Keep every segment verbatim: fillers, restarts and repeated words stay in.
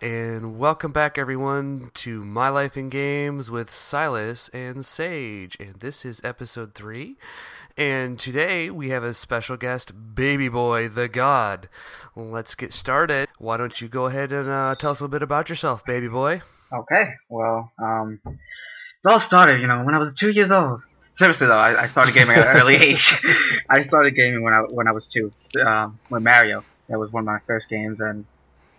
and welcome back, everyone, to My Life in Games with Silas and Sage, and this is episode three, and today we have a special guest, Baby Boy the God. Let's get started. Why don't you go ahead and uh, tell us a little bit about yourself, Baby Boy? Okay, well, um, it's all started, you know, when I was two years old. Seriously, though, I, I started gaming at an early age. I started gaming when I when I was two, um, with Mario. That was one of my first games, and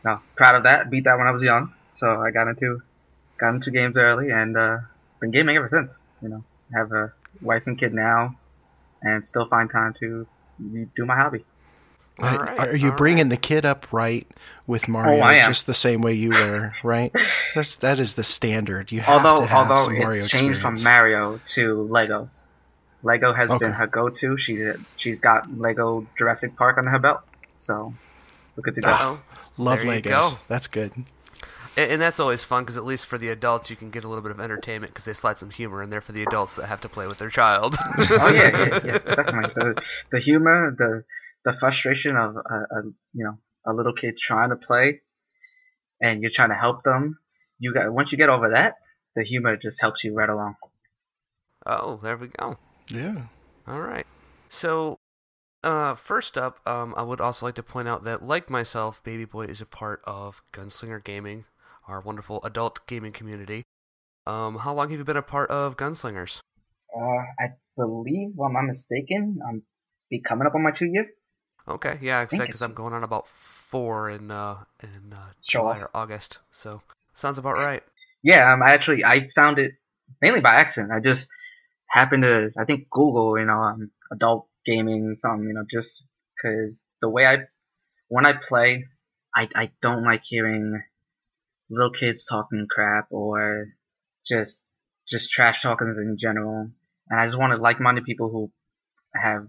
no, proud of that. Beat that when I was young, so I got into got into games early, and uh, been gaming ever since. You know, I have a wife and kid now, and still find time to do my hobby. All right, are you bringing right. the kid up right with Mario? Oh, I am. Just the same way you were, right? That's that is the standard. You have although, to have although some Mario it's changed experience. From Mario to Legos. Lego has okay. been her go-to. She she's got Lego Jurassic Park under her belt, so we're good to go. Uh-oh. Love Legos. Go. That's good. And, and that's always fun because at least for the adults, you can get a little bit of entertainment because they slide some humor in there for the adults that have to play with their child. Oh, yeah, yeah, yeah, definitely. The, the humor, the the frustration of a, a you know a little kid trying to play and you're trying to help them. You got Once you get over that, the humor just helps you right along. Oh, there we go. Yeah. All right. So... Uh, first up, um, I would also like to point out that, like myself, Baby Boy is a part of Gunslinger Gaming, our wonderful adult gaming community. Um, how long have you been a part of Gunslingers? Uh, I believe, well, I'm not mistaken, I'm be coming up on my two year. Okay, yeah, because I'm going on about four in uh in uh, July sure. or August, so sounds about right. Yeah, um, I actually I found it mainly by accident. I just happened to, I think Google, you know, um, adult. gaming, something, you know, just because the way I, when I play, I, I don't like hearing little kids talking crap or just just trash talking in general. And I just wanted like-minded people who have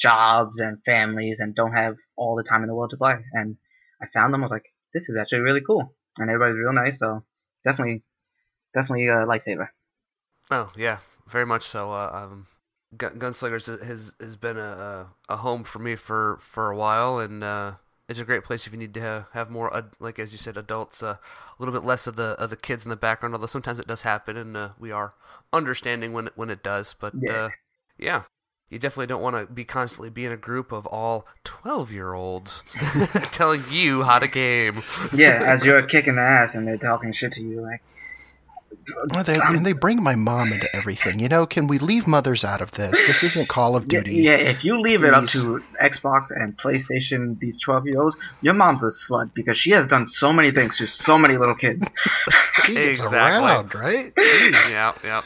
jobs and families and don't have all the time in the world to play. And I found them, I was like, this is actually really cool. And everybody's real nice, so it's definitely, definitely a lifesaver. Oh, yeah, very much so. Uh, um... Gunslingers has has been a a home for me for, for a while, and uh, it's a great place if you need to have, have more, uh, like as you said, adults, uh, a little bit less of the of the kids in the background. Although sometimes it does happen, and uh, we are understanding when when it does. But yeah, uh, yeah. You definitely don't want to be constantly be in a group of all twelve-year-olds telling you how to game. Yeah, as you're kicking the ass and they're talking shit to you, like. Well, they, and they bring my mom into everything. You know, can we leave mothers out of this? This isn't Call of Duty. Yeah, yeah if you leave Please. It up to Xbox and PlayStation, these twelve-year-olds, your mom's a slut because she has done so many things to so many little kids. She gets exactly. around, right? Jeez. Yeah, yeah.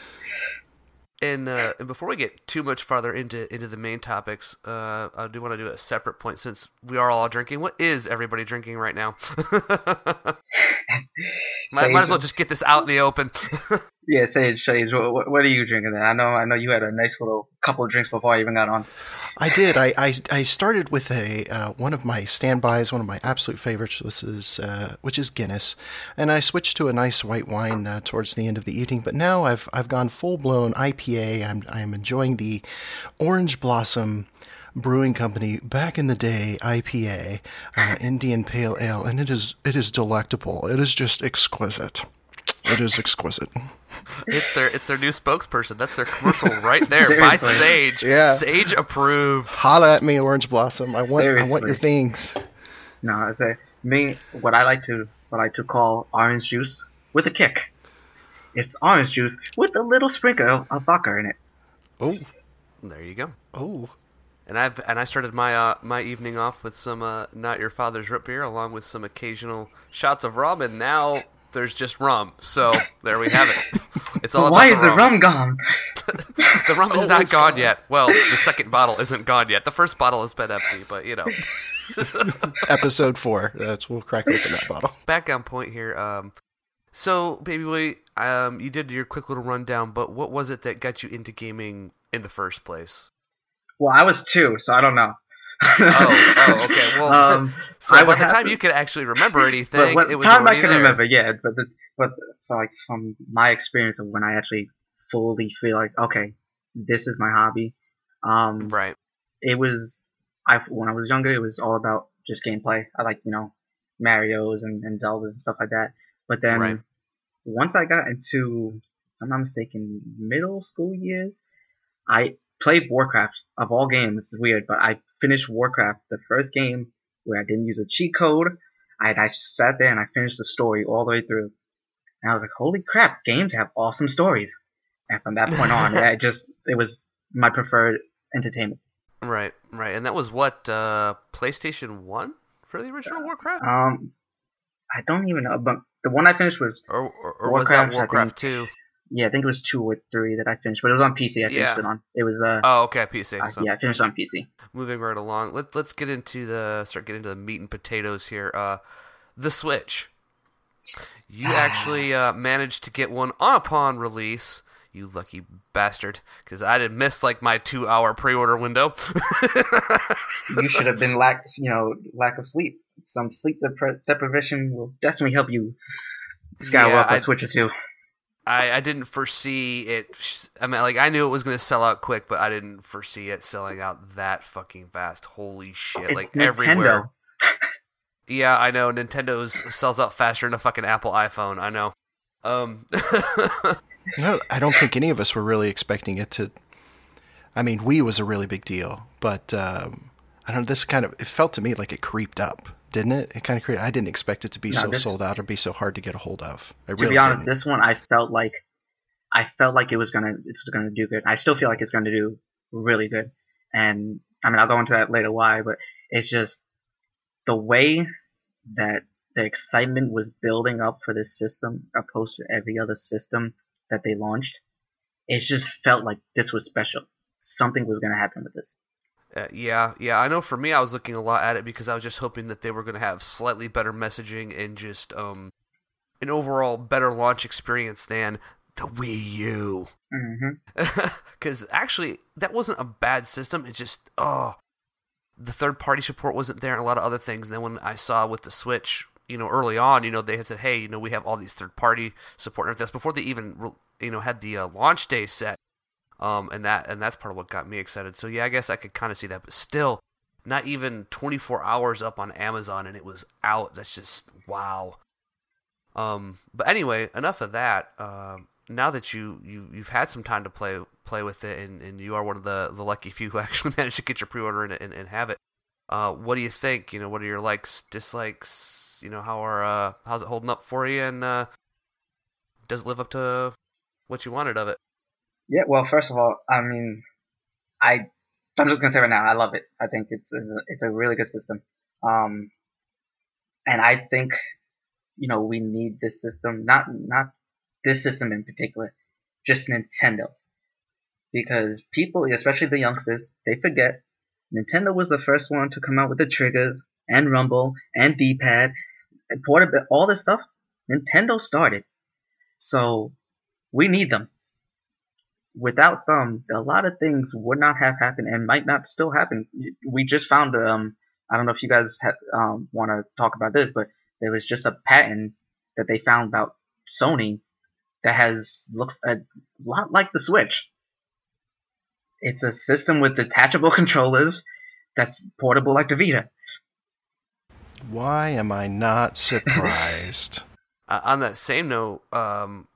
And, uh, and before we get too much farther into, into the main topics, uh, I do want to do a separate point since we are all drinking. What is everybody drinking right now? might, might as well just get this out in the open. Yeah, Sage, Sage, what, what are you drinking then? I know I know you had a nice little couple of drinks before I even got on. I did. I, I, I started with a uh, one of my standbys, one of my absolute favorites, which is, uh, which is Guinness. And I switched to a nice white wine uh, towards the end of the evening. But now I've I've gone full-blown I P A. I'm, I'm enjoying the Orange Blossom Brewing Company back in the day I P A, uh, Indian Pale Ale. And it is it is delectable. It is just exquisite. It is exquisite. It's their it's their new spokesperson. That's their commercial right there. By Sage. Yeah. Sage approved. Holla at me, Orange Blossom. I want Seriously. I want your things. No, I say me what I like to what I like to call orange juice with a kick. It's orange juice with a little sprinkle of vodka in it. Oh. There you go. Oh. And I've and I started my uh, my evening off with some uh, Not Your Father's root beer along with some occasional shots of rum, and now there's just rum, so there we have it. It's all. Why is the rum gone? The rum is not gone yet. Well, the second bottle isn't gone yet. The first bottle has been empty, but you know. Episode four. That's we'll crack open that bottle. Back on point here. Um, so, Baby Boy, um, you did your quick little rundown, but what was it that got you into gaming in the first place? Well, I was two, so I don't know. oh, oh, okay. Well, um, so by the time to, you could actually remember anything, what, it was time I can there. remember, yeah. But the, but the, like from my experience of when I actually fully feel like, okay, this is my hobby. Um, right. It was I when I was younger, it was all about just gameplay. I like you know Mario's and, and Zelda's and stuff like that. But then right. once I got into, if I'm not mistaken, middle school years, I played Warcraft. Of all games, it's weird, but I finished Warcraft, the first game where I didn't use a cheat code. I, I sat there and I finished the story all the way through. And I was like, holy crap, games have awesome stories. And from that point on, I just, it was my preferred entertainment. Right, right. And that was what, uh, PlayStation one for the original uh, Warcraft? Um, I don't even know, but the one I finished was Or, or, or Warcraft, was that Warcraft two? Yeah, I think it was two or three that I finished, but it was on P C I finished yeah. it on. It was, uh... Oh, okay, P C. So. Uh, yeah, I finished on P C. Moving right along, let, let's get into the, start getting into the meat and potatoes here. Uh, the Switch. You ah. actually uh, managed to get one upon release. You lucky bastard, because I did miss like my two-hour pre-order window. You should have been lack, you know, lack of sleep. Some sleep depri- deprivation will definitely help you skyrocket yeah, I, that Switch or two. I, I didn't foresee it. I mean, like I knew it was going to sell out quick, but I didn't foresee it selling out that fucking fast. Holy shit! It's like Nintendo. Everywhere. Yeah, I know. Nintendo's sells out faster than a fucking Apple iPhone. I know. Um. No, I don't think any of us were really expecting it to. I mean, Wii was a really big deal, but um, I don't. This kind of it felt to me like it creeped up, didn't it? It kind of creeped. I didn't expect it to be no, so this, sold out or be so hard to get a hold of. I to really be honest, didn't. This one I felt like I felt like it was gonna it's gonna do good. I still feel like it's gonna do really good, and I mean I'll go into that later why, but it's just the way that the excitement was building up for this system opposed to every other system that they launched. It just felt like this was special. Something was going to happen with this. Uh, yeah, yeah. I know for me, I was looking a lot at it because I was just hoping that they were going to have slightly better messaging and just um, an overall better launch experience than the Wii U. Because mm-hmm. actually, that wasn't a bad system. It just, oh, the third-party support wasn't there and a lot of other things. And then when I saw with the Switch, you know, early on, you know, they had said, hey, you know, we have all these third-party support. And that's before they even, you know, had the uh, launch day set. Um, and that and that's part of what got me excited. So, yeah, I guess I could kind of see that. But still, not even twenty-four hours up on Amazon and it was out. That's just, wow. Um, but anyway, enough of that. Uh, now that you, you, you've had some time to play play with it and, and you are one of the, the lucky few who actually managed to get your pre-order and, and, and have it, uh, what do you think? You know, what are your likes, dislikes? You know, how are uh, how's it holding up for you, and uh, does it live up to what you wanted of it? Yeah, well, first of all, I mean, I I'm just gonna say right now, I love it. I think it's a, it's a really good system, um, and I think you know we need this system, not not this system in particular, just Nintendo, because people, especially the youngsters, they forget Nintendo was the first one to come out with the triggers and Rumble and D-pad. Portable, all this stuff, Nintendo started. So we need them. Without them, a lot of things would not have happened and might not still happen. We just found, um, I don't know if you guys have, um, want to talk about this, but there was just a patent that they found about Sony that has looks a lot like the Switch. It's a system with detachable controllers that's portable like the Vita. Why am I not surprised? Uh, on that same note, um,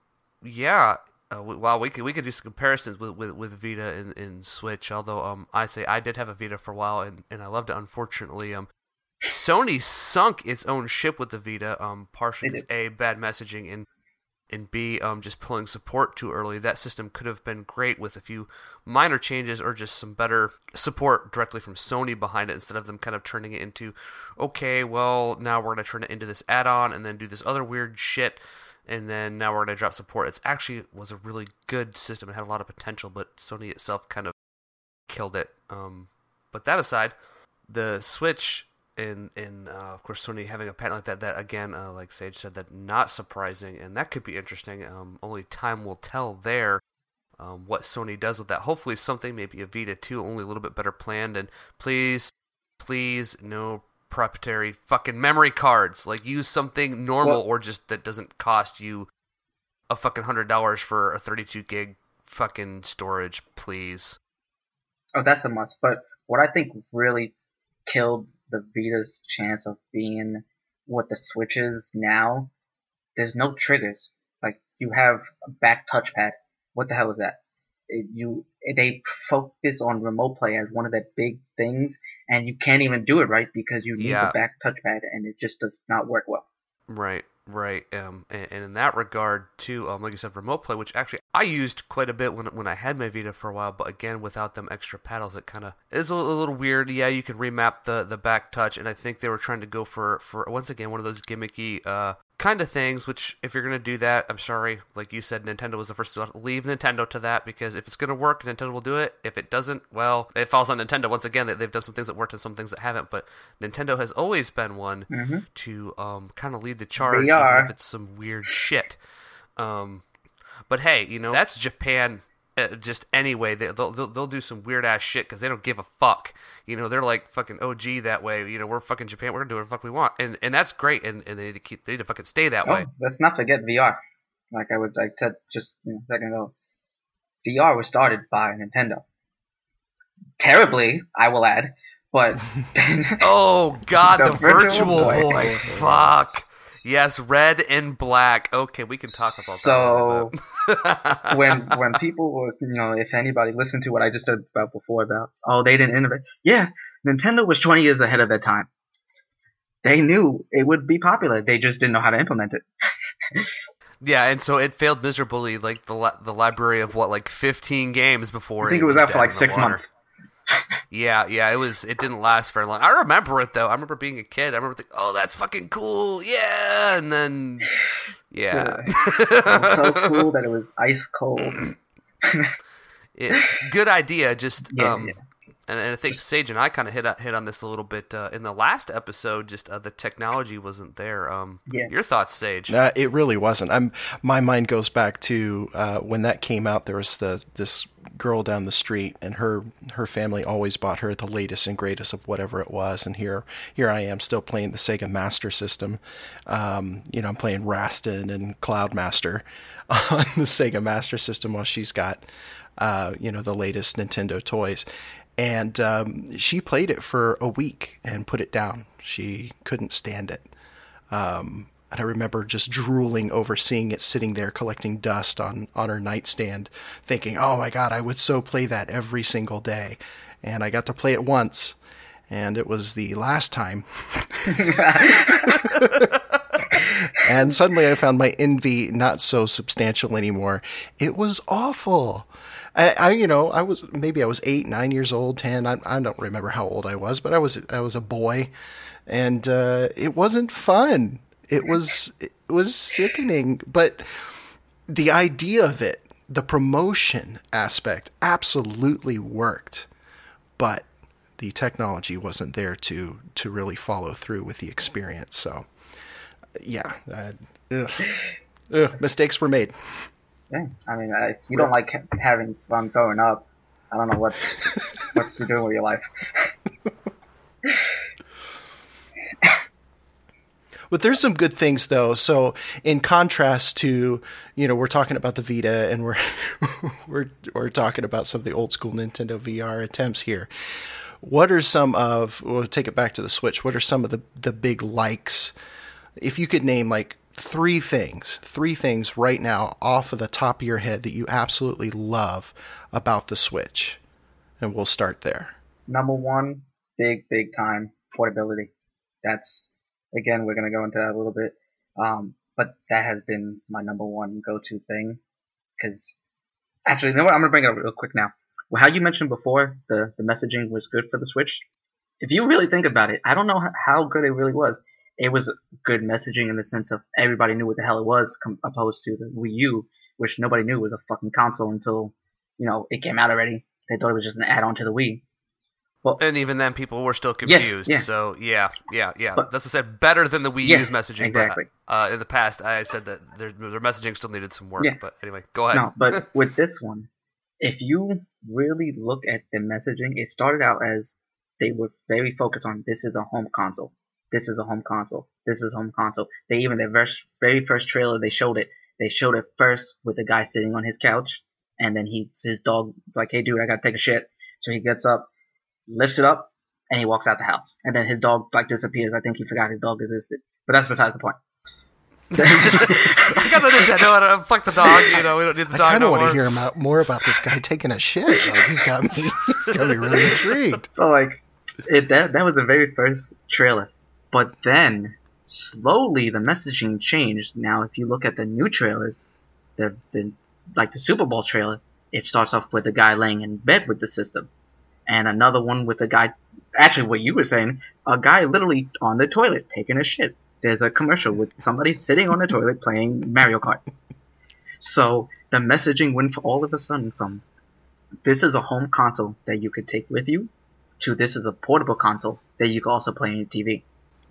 yeah, uh, we, well, we could we could do some comparisons with, with, with Vita and, and Switch. Although, um, I say I did have a Vita for a while, and, and I loved it. Unfortunately, um, Sony sunk its own ship with the Vita. Um, partially is a bad messaging, and and b um just pulling support too early. That system could have been great with a few minor changes or just some better support directly from Sony behind it, instead of them kind of turning it into, okay, well, now we're going to turn it into this add-on and then do this other weird shit, and then now we're going to drop support. It's actually was a really good system. It had a lot of potential, but Sony itself kind of killed it. Um but that aside, the Switch And, and uh, of course, Sony having a patent like that, that again, uh, like Sage said, that not surprising, and that could be interesting. Um, only time will tell there um, what Sony does with that. Hopefully something, maybe a Vita two, only a little bit better planned, and please, please, no proprietary fucking memory cards. Like, use something normal, well, or just that doesn't cost you a fucking one hundred dollars for a thirty-two gig fucking storage, please. Oh, that's a must, but what I think really killed the Vita's chance of being what the Switch is now, there's no triggers. Like, you have a back touchpad. What the hell is that? It, you They focus on remote play as one of their big things, and you can't even do it right because you need yeah. the back touchpad, and it just does not work well. Right, right. Um, and, and in that regard, too, um, like I said, remote play, which actually I used quite a bit when when I had my Vita for a while, but again, without them extra paddles, it kind of is a, a little weird. Yeah, you can remap the, the back touch, and I think they were trying to go for, for once again, one of those gimmicky uh, kind of things, which if you're going to do that, I'm sorry, like you said, Nintendo was the first to leave Nintendo to that, because if it's going to work, Nintendo will do it. If it doesn't, well, it falls on Nintendo. Once again, they've done some things that worked and some things that haven't, but Nintendo has always been one mm-hmm. to um, kind of lead the charge, even if it's some weird shit. Um, but hey, you know, that's Japan. Uh, just anyway, they, they'll, they'll they'll do some weird ass shit because they don't give a fuck. You know, they're like fucking O G that way. You know, we're fucking Japan. We're gonna do whatever the fuck we want, and and that's great. And, and they need to keep they need to fucking stay that oh, way. Let's not forget V R. Like I would I said just you know, a second ago, V R was started by Nintendo. Terribly, I will add, but oh god, the, the Virtual, Virtual Boy, Boy. fuck. Yes, red and black. Okay, we can talk about so, that. So, when when people were, you know, if anybody listened to what I just said about before about, oh, they didn't innovate. Yeah, Nintendo was twenty years ahead of their time. They knew it would be popular. They just didn't know how to implement it. Yeah, and so it failed miserably, like the la- the library of what, like fifteen games before. I think it was, was out for like six water. months. yeah, yeah, it was. It didn't last very long. I remember it though. I remember being a kid. I remember thinking, "Oh, that's fucking cool!" Yeah, and then yeah, it was so cool that it was ice cold. yeah, good idea. Just yeah, um, yeah. And, and I think just, Sage and I kind of hit hit on this a little bit uh, in the last episode. Just uh, the technology wasn't there. Um, yeah. Your thoughts, Sage? Uh, it really wasn't. I'm. My mind goes back to uh, when that came out. There was the this. girl down the street, and her her family always bought her the latest and greatest of whatever it was, and here here I am still playing the Sega Master System. Um, you know, I'm playing Rastan and Cloud Master on the Sega Master System while she's got uh, you know, the latest Nintendo toys. And um, she played it for a week and put it down. She couldn't stand it. Um, And I remember just drooling over seeing it sitting there collecting dust on, on her nightstand, thinking, oh my God, I would so play that every single day. And I got to play it once, and it was the last time. And suddenly I found my envy not so substantial anymore. It was awful. I, I, you know, I was, maybe I was eight, nine years old, ten. I, I don't remember how old I was, but I was, I was a boy, and uh, it wasn't fun. It was it was sickening, but the idea of it, the promotion aspect, absolutely worked. But the technology wasn't there to to really follow through with the experience. So, yeah, uh, ugh. Ugh, mistakes were made. Yeah, I mean, uh, if you don't like having fun growing up, I don't know what's what's to do with your life. But there's some good things, though. So in contrast to, you know, we're talking about the Vita, and we're we're we're talking about some of the old school Nintendo V R attempts here. What are some of, we'll take it back to the Switch, what are some of the, the big likes? If you could name like three things, three things right now off of the top of your head that you absolutely love about the Switch. And we'll start there. Number one, big, big time, portability. That's... Again, we're going to go into that a little bit, um, but that has been my number one go-to thing, because actually, you know what, I'm going to bring it up real quick now. Well, how you mentioned before, the, the messaging was good for the Switch. If you really think about it, I don't know how good it really was. It was good messaging in the sense of everybody knew what the hell it was, com- opposed to the Wii U, which nobody knew was a fucking console until, you know, it came out already. They thought it was just an add-on to the Wii. Well, and even then, people were still confused. Yeah, yeah. So, yeah, yeah, yeah. But, that's what I said, better than the Wii yeah, U's messaging. Exactly. But, uh, in the past, I said that their, their messaging still needed some work. Yeah. But anyway, go ahead. No, but with this one, if you really look at the messaging, it started out as they were very focused on this is a home console. This is a home console. This is a home console. They even, their vers- very first trailer, they showed it. They showed it first with a guy sitting on his couch. And then he his dog is like, hey, dude, I got to take a shit. So he gets up. Lifts it up, and he walks out the house. And then his dog, like, disappears. I think he forgot his dog existed. But that's besides the point. I got the Nintendo. I don't, fuck the dog. You know, we don't need the I dog I kind of no want more. to hear about, more about this guy taking a shit. Like, you've got me, you've got me really intrigued. So, like, it, that, that was the very first trailer. But then, slowly, the messaging changed. Now, if you look at the new trailers, the, the like the Super Bowl trailer, it starts off with a guy laying in bed with the system. And another one with a guy, actually what you were saying, a guy literally on the toilet taking a shit. There's a commercial with somebody sitting on the toilet playing Mario Kart. So the messaging went for all of a sudden from this is a home console that you could take with you to this is a portable console that you can also play on your T V.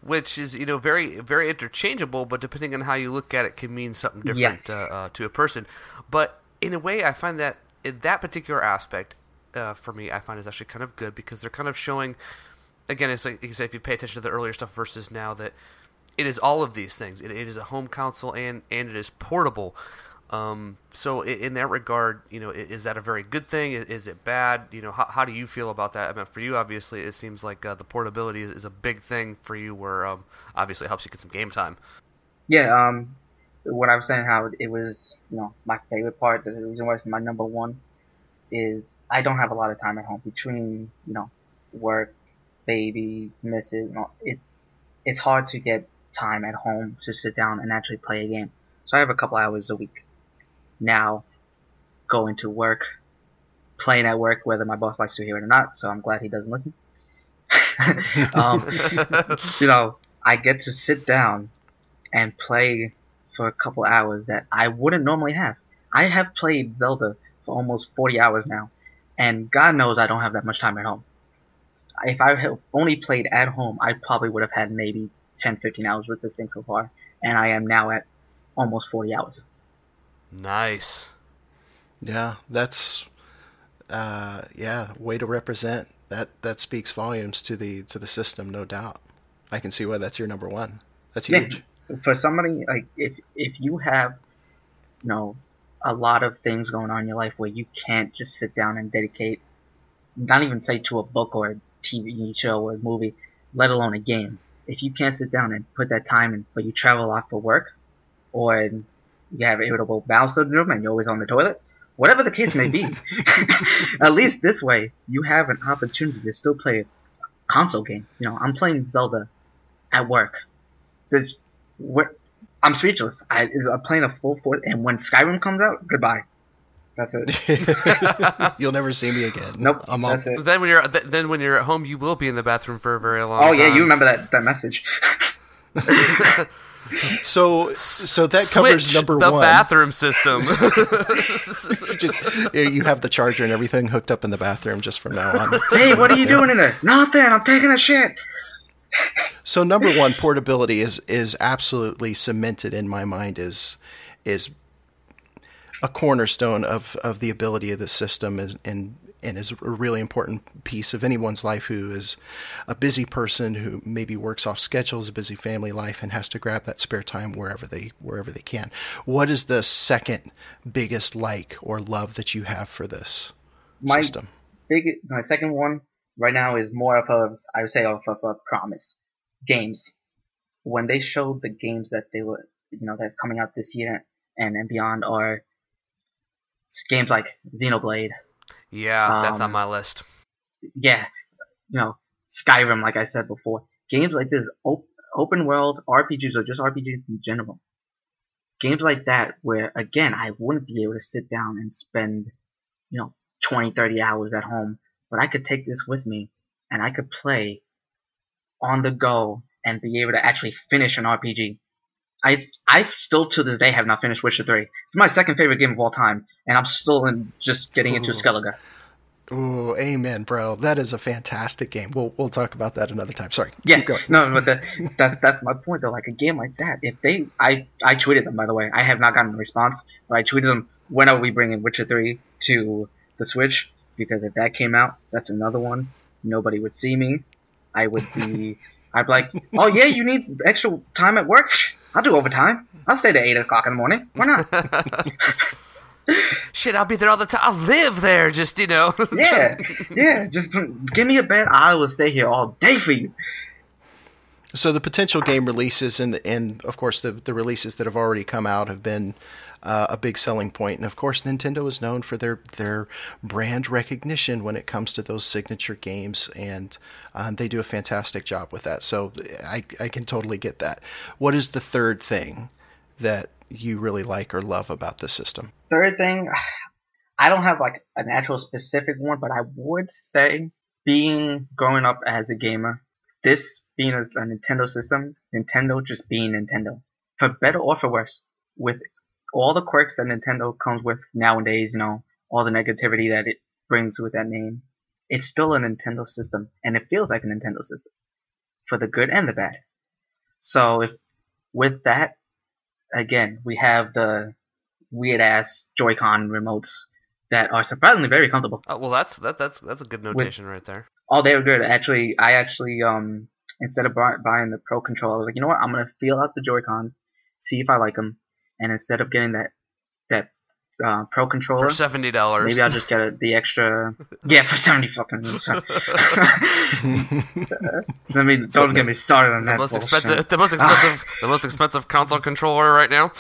Which is, you know, very, very interchangeable, but depending on how you look at it can mean something different yes. uh, uh, to a person. But in a way, I find that in that particular aspect, uh, for me, I find is actually kind of good because they're kind of showing, again, it's like you say, if you pay attention to the earlier stuff versus now that, it is all of these things. It, it is a home console and, and it is portable. Um, so in, in that regard, you know, is, is that a very good thing? Is, is it bad? You know, how, how do you feel about that? I mean, for you, obviously, it seems like uh, the portability is, is a big thing for you where um, obviously it helps you get some game time. Yeah, um, what I was saying, how it was, you know, my favorite part, the reason why it's my number one is I don't have a lot of time at home between, you know, work, baby, missus, you know, it's, it's hard to get time at home to sit down and actually play a game. So I have a couple hours a week. Now, going to work, playing at work, whether my boss likes to hear it or not, so I'm glad he doesn't listen. um, you know, I get to sit down and play for a couple hours that I wouldn't normally have. I have played Zelda for almost forty hours now, and God knows I don't have that much time at home. If I had only played at home, I probably would have had maybe ten, fifteen hours with this thing so far, and I am now at almost forty hours. Nice. Yeah, that's uh yeah, way to represent. That that speaks volumes to the to the system, no doubt. I can see why that's your number one. That's huge. Yeah. For somebody like if if you have, you know, a lot of things going on in your life where you can't just sit down and dedicate, not even say to a book or a T V show or a movie, let alone a game. If you can't sit down and put that time in, but you travel a lot for work, or you have irritable bowel syndrome and you're always on the toilet, whatever the case may be, at least this way, you have an opportunity to still play a console game. You know, I'm playing Zelda at work. There's, I'm speechless. I, I'm playing a full force, and when Skyrim comes out, goodbye. That's it. You'll never see me again. Nope. I'm all... That's it. Then when you're th- then when you're at home, you will be in the bathroom for a very long time. Oh yeah, time. You remember that, that message. so so that Switch covers number the one. The bathroom system. Just you have the charger and everything hooked up in the bathroom just from now on. Hey, what are you doing in there? Nothing. I'm taking a shit. So number one, portability is is absolutely cemented in my mind. Is is. A cornerstone of, of the ability of the system is, and and is a really important piece of anyone's life who is a busy person who maybe works off schedules, a busy family life, and has to grab that spare time wherever they wherever they can. What is the second biggest like or love that you have for this my system? Big, my second one right now is more of a, I would say, of a promise. Games. When they showed the games that they were, you know, that are coming out this year and, and beyond are games like Xenoblade. Yeah, that's um, on my list. Yeah. You know, Skyrim, like I said before. Games like this, op- open world R P Gs or just R P Gs in general. Games like that where, again, I wouldn't be able to sit down and spend, you know, twenty, thirty hours at home. But I could take this with me and I could play on the go and be able to actually finish an R P G. I I still to this day have not finished Witcher three. It's my second favorite game of all time, and I'm still in just getting Ooh. into Skellige. Ooh, amen, bro. That is a fantastic game. We'll we'll talk about that another time. Sorry. Yeah. Keep going. No, but that, that's that's my point though. Like a game like that, if they I, I tweeted them by the way. I have not gotten a response, but I tweeted them when are we bringing Witcher three to the Switch? Because if that came out, that's another one. Nobody would see me. I would be I'd be like, oh yeah, you need extra time at work? I'll do overtime. I'll stay to eight o'clock in the morning. Why not? Shit, I'll be there all the time. I'll live there, just, you know. yeah, yeah. Just give me a bed. I will stay here all day for you. So the potential game releases and, and of course, the, the releases that have already come out have been uh, a big selling point. And, of course, Nintendo is known for their, their brand recognition when it comes to those signature games, and um, they do a fantastic job with that. So I, I can totally get that. What is the third thing that you really like or love about the system? Third thing, I don't have like an actual specific one, but I would say being growing up as a gamer, this being a, a Nintendo system, Nintendo just being Nintendo, for better or for worse, with all the quirks that Nintendo comes with nowadays, you know, all the negativity that it brings with that name, it's still a Nintendo system, and it feels like a Nintendo system, for the good and the bad. So it's with that. Again, we have the weird-ass Joy-Con remotes that are surprisingly very comfortable. Oh, well, that's that, that's that's a good notation With, right there. Oh, they were good. Actually, I actually, um, instead of buy, buying the Pro Controller, I was like, you know what? I'm going to feel out the Joy-Cons, see if I like them. And instead of getting that that uh, Pro Controller... For seventy dollars. Maybe I'll just get a, the extra... Yeah, for seventy dollars fucking... Let me, don't get me started on that. The most expensive, the most expensive, the most expensive console controller right now.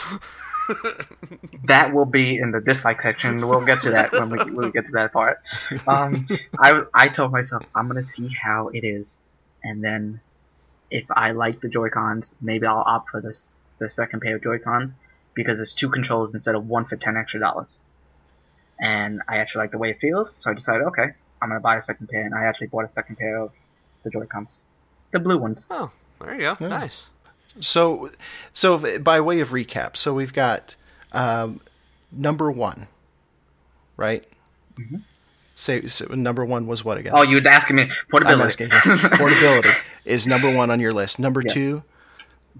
That will be in the dislike section. We'll get to that when we, when we get to that part. Um, I was, I told myself, I'm going to see how it is. And then if I like the Joy-Cons, maybe I'll opt for this, the second pair of Joy-Cons, because it's two controls instead of one for ten extra dollars. And I actually like the way it feels, so I decided, okay, I'm going to buy a second pair, and I actually bought a second pair of the Joy-Cons. The blue ones. Oh, there you go. Yeah. Nice. So, so by way of recap, so we've got um, number one, right? Mm-hmm. Say, so number one was what again? Oh, you were asking me. Portability. I'm asking you. Portability is number one on your list. Number yeah. two?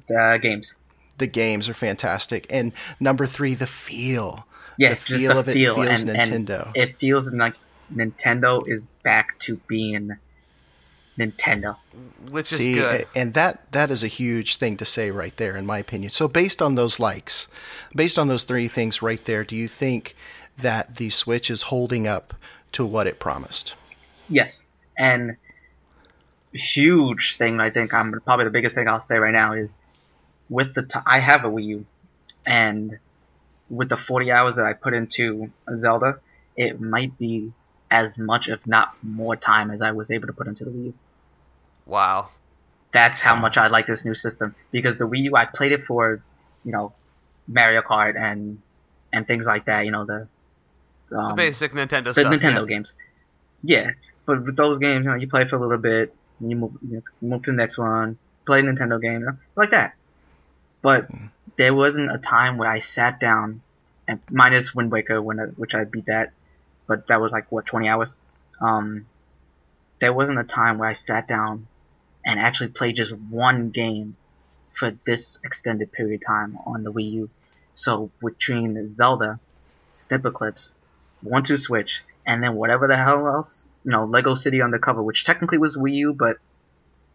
The games. The games are fantastic. And number three, the feel. Yes, the feel of it feel. feels and, Nintendo. And it feels like Nintendo is back to being Nintendo. Which is See, good. And that, that is a huge thing to say right there, in my opinion. So based on those likes, based on those three things right there, do you think that the Switch is holding up to what it promised? Yes. And huge thing, I think, I'm probably the biggest thing I'll say right now is, With the t- I have a Wii U, and with the forty hours that I put into Zelda, it might be as much, if not more, time as I was able to put into the Wii U. Wow. That's how wow. much I like this new system, because the Wii U, I played it for, you know, Mario Kart and and things like that, you know, the, um, the basic Nintendo the stuff. The Nintendo yeah. games. Yeah, but with those games, you know, you play for a little bit, and you move, you know, move to the next one, play a Nintendo game, you know, like that. But there wasn't a time where I sat down, and minus Wind Waker, when I, which I beat that, but that was like, what, twenty hours? Um, there wasn't a time where I sat down and actually played just one game for this extended period of time on the Wii U. So between Zelda, Snipperclips, one two Switch, and then whatever the hell else, you know, LEGO City Undercover, which technically was Wii U, but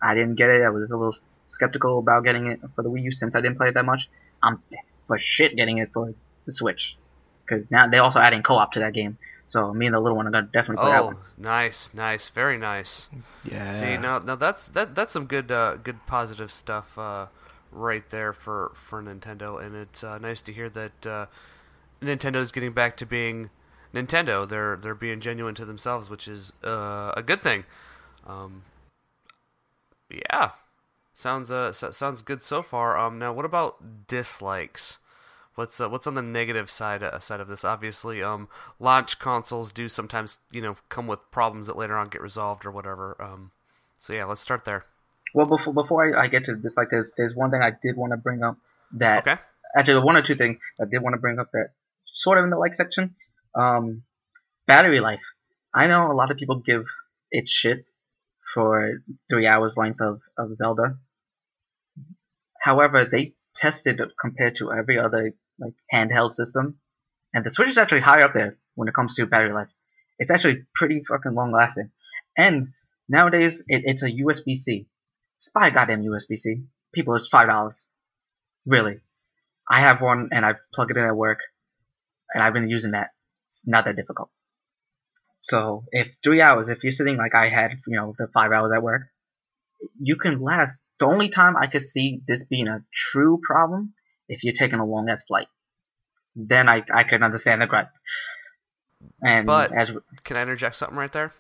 I didn't get it. I was a little skeptical about getting it for the Wii U since I didn't play it that much. I'm for shit getting it for the Switch, because now they're also adding co-op to that game. So me and the little one are gonna definitely play oh, that one. Oh, nice, nice, very nice. Yeah. See, now, now that's that that's some good, uh, good positive stuff uh, right there for, for Nintendo, and it's uh, nice to hear that uh, Nintendo's getting back to being Nintendo. They're they're being genuine to themselves, which is uh, a good thing. Um, yeah. Sounds uh sounds good so far. Um, now what about dislikes? What's uh, what's on the negative side uh, side of this? Obviously, um, launch consoles do sometimes, you know, come with problems that later on get resolved or whatever. Um, so yeah, let's start there. Well, before before I, I get to dislike, there's there's one thing I did want to bring up that okay. actually one or two things I did want to bring up that sort of in the like section. Um, battery life. I know a lot of people give it shit for three hours length of of Zelda. However, they tested compared to every other like handheld system, and the Switch is actually higher up there when it comes to battery life. It's actually pretty fucking long lasting. And nowadays, it, it's a U S B C. It's by goddamn U S B C. People, it's five dollars. Really. I have one, and I plug it in at work. and I've been using that. It's not that difficult. So if three hours, if you're sitting like I had, you know, the five hours at work, you can last. The only time I could see this being a true problem, if you're taking a long ass flight, then I, I can understand the gripe. And but as, can I interject something right there?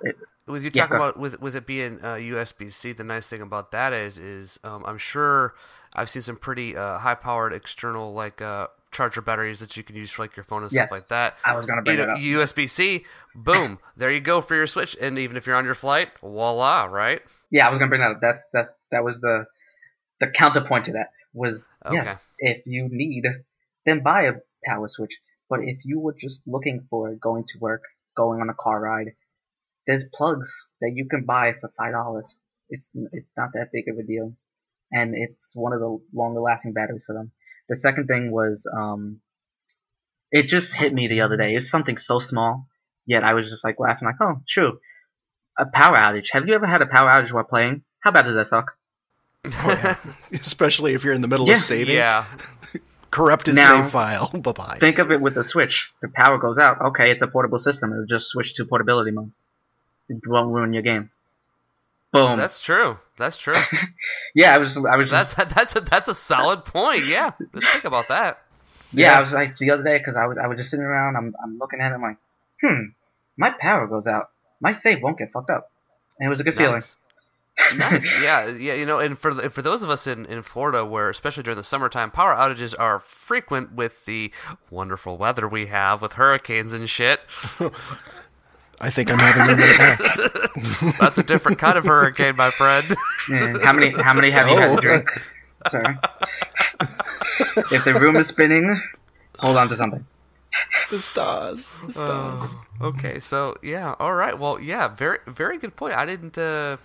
It, With you talk yeah, about with with it being uh, U S B C, the nice thing about that is is um, I'm sure I've seen some pretty uh, high powered external like uh, charger batteries that you can use for like your phone and yes, stuff like that. I was gonna bring you it know, up. U S B C, boom, there you go for your Switch, and even if you're on your flight, voila, right? Yeah, I was gonna bring that up. That's that's that was the the counterpoint to that was okay. Yes, if you need, then buy a power Switch. But if you were just looking for going to work, going on a car ride, there's plugs that you can buy for five dollars. It's it's not that big of a deal. And it's one of the longer lasting batteries for them. The second thing was, um, it just hit me the other day. It's something so small, yet I was just like laughing like, oh, true. A power outage. Have you ever had a power outage while playing? How bad does that suck? Oh, yeah. Especially if you're in the middle yeah. of saving. Yeah. Corrupted now, save file. Bye-bye. Think of it with a Switch. The power goes out. Okay, it's a portable system. It'll just switch to portability mode. It won't ruin your game. Boom. That's true. That's true. yeah, I was. I was. That's just, that's a, that's a solid point. Yeah, think about that. Yeah, yeah, I was like the other day because I was I was just sitting around. I'm I'm looking at it. I'm like, hmm, my power goes out. My save won't get fucked up. And it was a good nice. feeling. Nice. yeah, yeah. You know, and for and for those of us in, in Florida, where especially during the summertime, power outages are frequent with the wonderful weather we have with hurricanes and shit. I think I'm having that. That's a different kind of hurricane, my friend. Yeah, how many? How many have you had to drink, sir? If the room is spinning, hold on to something. The stars. The stars. Uh, okay, so yeah, all right. Well, yeah, very, very good point. I didn't. Uh,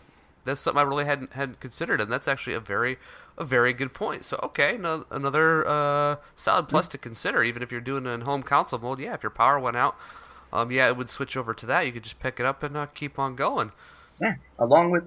that's something I really hadn't hadn't considered, and that's actually a very, a very good point. So okay, no, another uh, solid plus mm-hmm. to consider, even if you're doing it in home console mode. Yeah, if your power went out. Um, yeah, it would switch over to that. You could just pick it up and uh, keep on going. Yeah, along with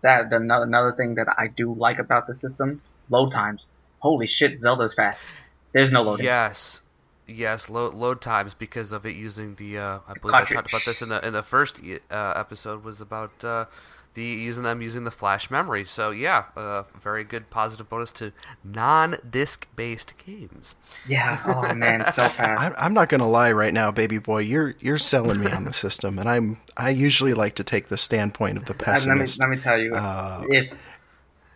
that, the, another thing that I do like about the system, load times. Holy shit, Zelda's fast. There's no loading. Yes, yes, load load times because of it using the. Uh, I believe Cartridge. I talked about this in the in the first uh, episode was about uh, the using them using the flash memory. So yeah, uh, very good positive bonus to non-disc based games. Yeah, oh man, so fast. I'm not gonna lie right now, baby boy. You're you're selling me on the system, and I'm I usually like to take the standpoint of the pessimist. Let me let me tell you, uh, if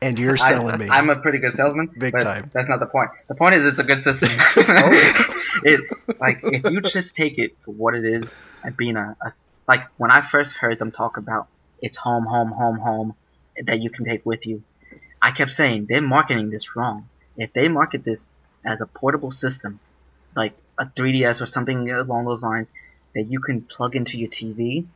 and you're selling I, me, I'm a pretty good salesman, big but time. That's not the point. The point is, it's a good system. oh. It like if you just take it for what it is, and being a, a like when I first heard them talk about. It's home, home, home, home that you can take with you. I kept saying, they're marketing this wrong. If they market this as a portable system, like a three D S or something along those lines that you can plug into your T V,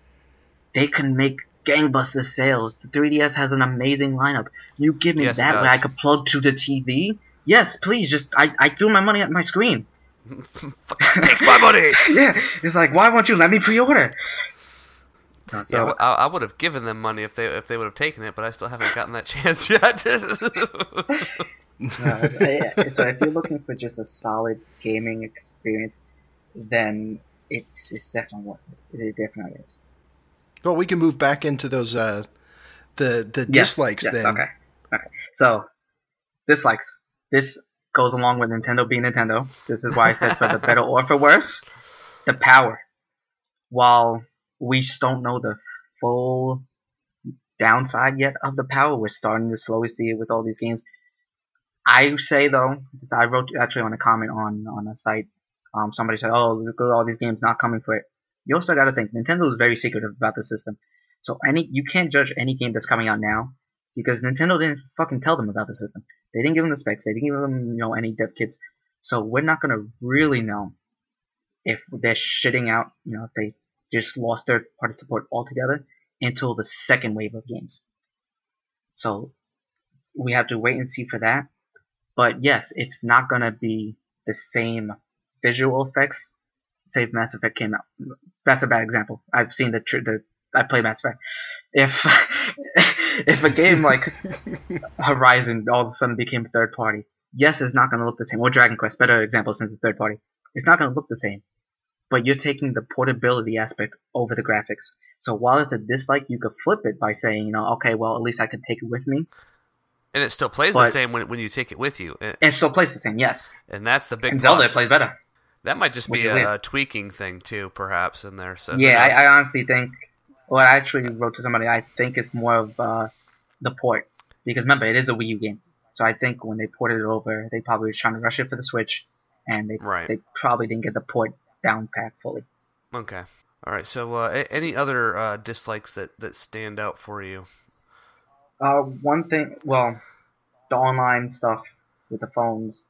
they can make gangbusters sales. The three D S has an amazing lineup. You give me yes, that way I could plug to the T V? Yes, please. Just I, I threw my money at my screen. Take my money! Yeah. It's like, why won't you let me pre-order? So, yeah, I, I would have given them money if they if they would have taken it, but I still haven't gotten that chance yet. uh, so if you're looking for just a solid gaming experience, then it's it's definitely worth it. It definitely is. Well, we can move back into those uh, the the yes, dislikes yes, then. Okay, okay. So dislikes. This goes along with Nintendo being Nintendo. This is why I said for the better or for worse, the power. While we just don't know the full downside yet of the power. We're starting to slowly see it with all these games. I say, though, I wrote actually on a comment on, on a site, um, somebody said, oh, look at all these games not coming for it. You also got to think, Nintendo is very secretive about the system. So any you can't judge any game that's coming out now because Nintendo didn't fucking tell them about the system. They didn't give them the specs. They didn't give them you know any dev kits. So we're not going to really know if they're shitting out, you know, if they just lost third party support altogether until the second wave of games. So we have to wait and see for that. But yes, it's not going to be the same visual effects. Say if Mass Effect came out. That's a bad example. I've seen the, tr- the I play Mass Effect. If, if a game like Horizon all of a sudden became third party, yes, it's not going to look the same. Or Dragon Quest, better example since it's third party. It's not going to look the same, but you're taking the portability aspect over the graphics. So while it's a dislike, you could flip it by saying, you know, okay, well, at least I can take it with me. And it still plays but, the same when when you take it with you. It, and it still plays the same, yes. And that's the big and Zelda plus. Plays better. That might just be a, a tweaking thing, too, perhaps, in there. So yeah, I, I honestly think, well, I actually wrote to somebody, I think it's more of uh, the port. Because remember, it is a Wii U game. So I think when they ported it over, they probably were trying to rush it for the Switch, and they right. they probably didn't get the port down packed fully. Okay. All right. So uh, any other uh, dislikes that, that stand out for you? Uh, one thing, well, the online stuff with the phones.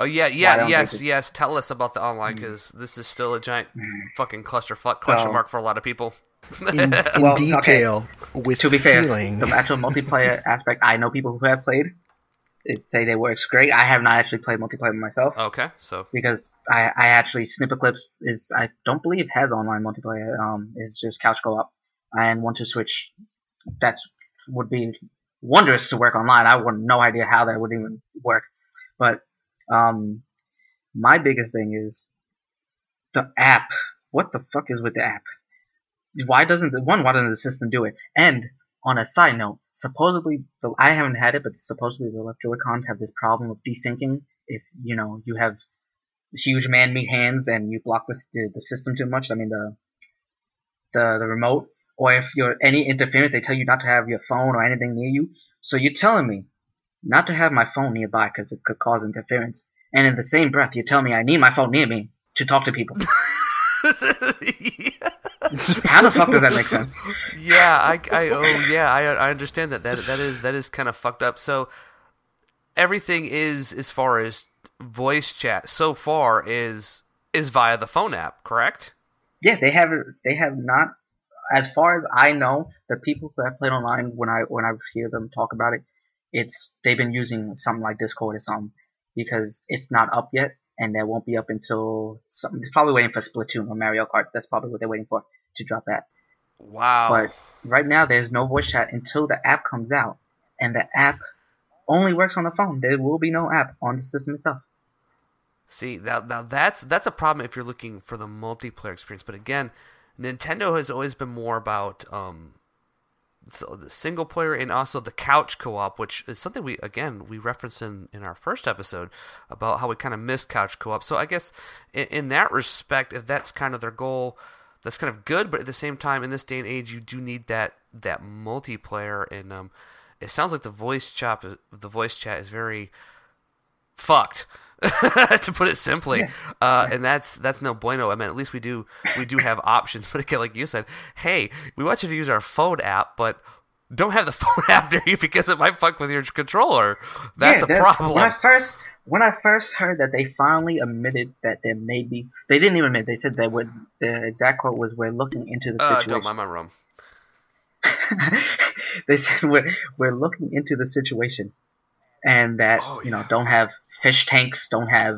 Oh, yeah, yeah, yes, yes. Tell us about the online, because mm. this is still a giant mm. fucking clusterfuck so, question mark for a lot of people. in in well, detail, okay. with to be feeling. Fair, the actual multiplayer aspect, I know people who have played. It say they works great. I have not actually played multiplayer myself. Okay, so because I, I actually Snipperclips is I don't believe has online multiplayer. Um, it's just couch co-op and one two switch. That's would be wondrous to work online. I would no idea how that would even work. But um, my biggest thing is the app. What the fuck is with the app? Why doesn't the, one? Why doesn't the system do it? And on a side note. Supposedly, I haven't had it, but supposedly the left Joy-Cons have this problem of desyncing. If, you know, you have huge man-meat hands and you block the, the system too much, I mean, the, the the remote, or if you're any interference, they tell you not to have your phone or anything near you. So you're telling me not to have my phone nearby because it could cause interference. And in the same breath, you're telling me I need my phone near me to talk to people. How the fuck does that make sense? Yeah, I, I oh yeah, I I understand that that that is that is kind of fucked up. So everything is as far as voice chat so far is is via the phone app, correct? Yeah, they have they have not, as far as I know, the people who have played online when I when I hear them talk about it, it's they've been using something like Discord or something because it's not up yet. And that won't be up until something. It's probably waiting for Splatoon or Mario Kart. That's probably what they're waiting for to drop that. Wow. But right now, there's no voice chat until the app comes out. And the app only works on the phone. There will be no app on the system itself. See, now, now that's that's a problem if you're looking for the multiplayer experience. But again, Nintendo has always been more about um, so the single player and also the couch co-op, which is something we again we referenced in, in our first episode about how we kind of miss couch co-op. So I guess in, in that respect, if that's kind of their goal, that's kind of good. But at the same time, in this day and age, you do need that that multiplayer. And um, it sounds like the voice chat the voice chat is very fucked, to put it simply. Yeah. Uh, and that's that's no bueno. I mean, at least we do we do have options. But again, like you said, hey, we want you to use our phone app, but don't have the phone app near you because it might fuck with your controller. That's yeah, a problem. When I first when I first heard that, they finally admitted that there may be. They didn't even admit. They said they would. The exact quote was, "We're looking into the situation." Uh, don't mind my room. They said we're we're looking into the situation. And that, oh, you know, yeah. don't have fish tanks, don't have,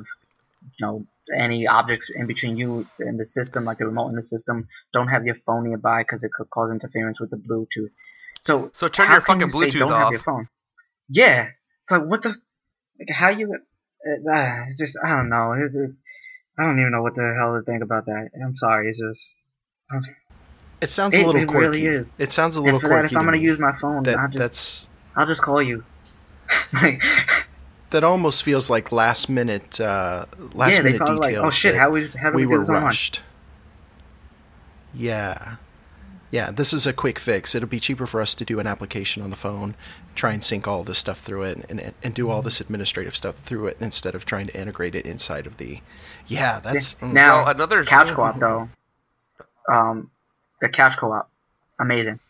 you know, any objects in between you and the system, like the remote in the system. Don't have your phone nearby because it could cause interference with the Bluetooth. So, so turn your fucking you Bluetooth don't off. Have your phone? Yeah. So what the, like, how you, uh, it's just, I don't know. It's just, I don't even know what the hell to think about that. I'm sorry. It's just, I'm, it sounds a little it, quirky. It really is. It sounds a little quirky. That, if I'm going to use my phone, that, I'll just, that's... I'll just call you. That almost feels like last minute, uh, last yeah, minute details. Like, oh shit! How we how do we, we were rushed. Online? Yeah, yeah. This is a quick fix. It'll be cheaper for us to do an application on the phone, try and sync all this stuff through it, and and do all this administrative stuff through it instead of trying to integrate it inside of the. Yeah, that's mm. now well, another couch co-op though. Um, the couch co-op, amazing.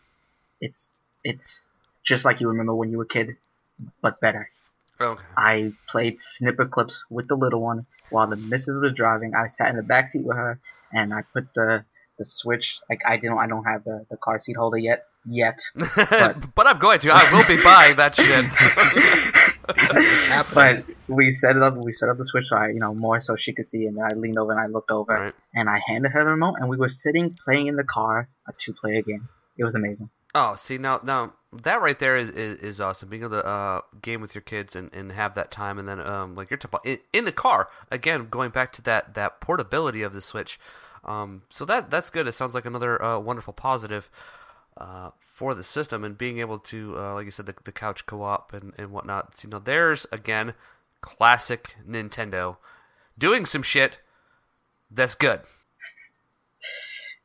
It's it's just like you remember when you were a kid. But better. Okay. I played Snipperclips with the little one while the missus was driving. I sat in the back seat with her, and I put the, the Switch. Like I don't, I don't have the, the car seat holder yet. Yet. But, but I'm going to. I will be buying that shit. It's happening. But we set it up. We set up the Switch, so I, you know, more so she could see. And I leaned over and I looked over, right. and I handed her the remote, and we were sitting playing in the car a two player game. It was amazing. Oh, see now now. that right there is, is, is awesome. Being able to uh, game with your kids and, and have that time. And then, um, like you're talking about, in, in the car, again, going back to that, that portability of the Switch. Um, so that that's good. It sounds like another uh, wonderful positive uh, for the system, and being able to, uh, like you said, the, the couch co-op and, and whatnot. So, you know, there's, again, classic Nintendo doing some shit that's good.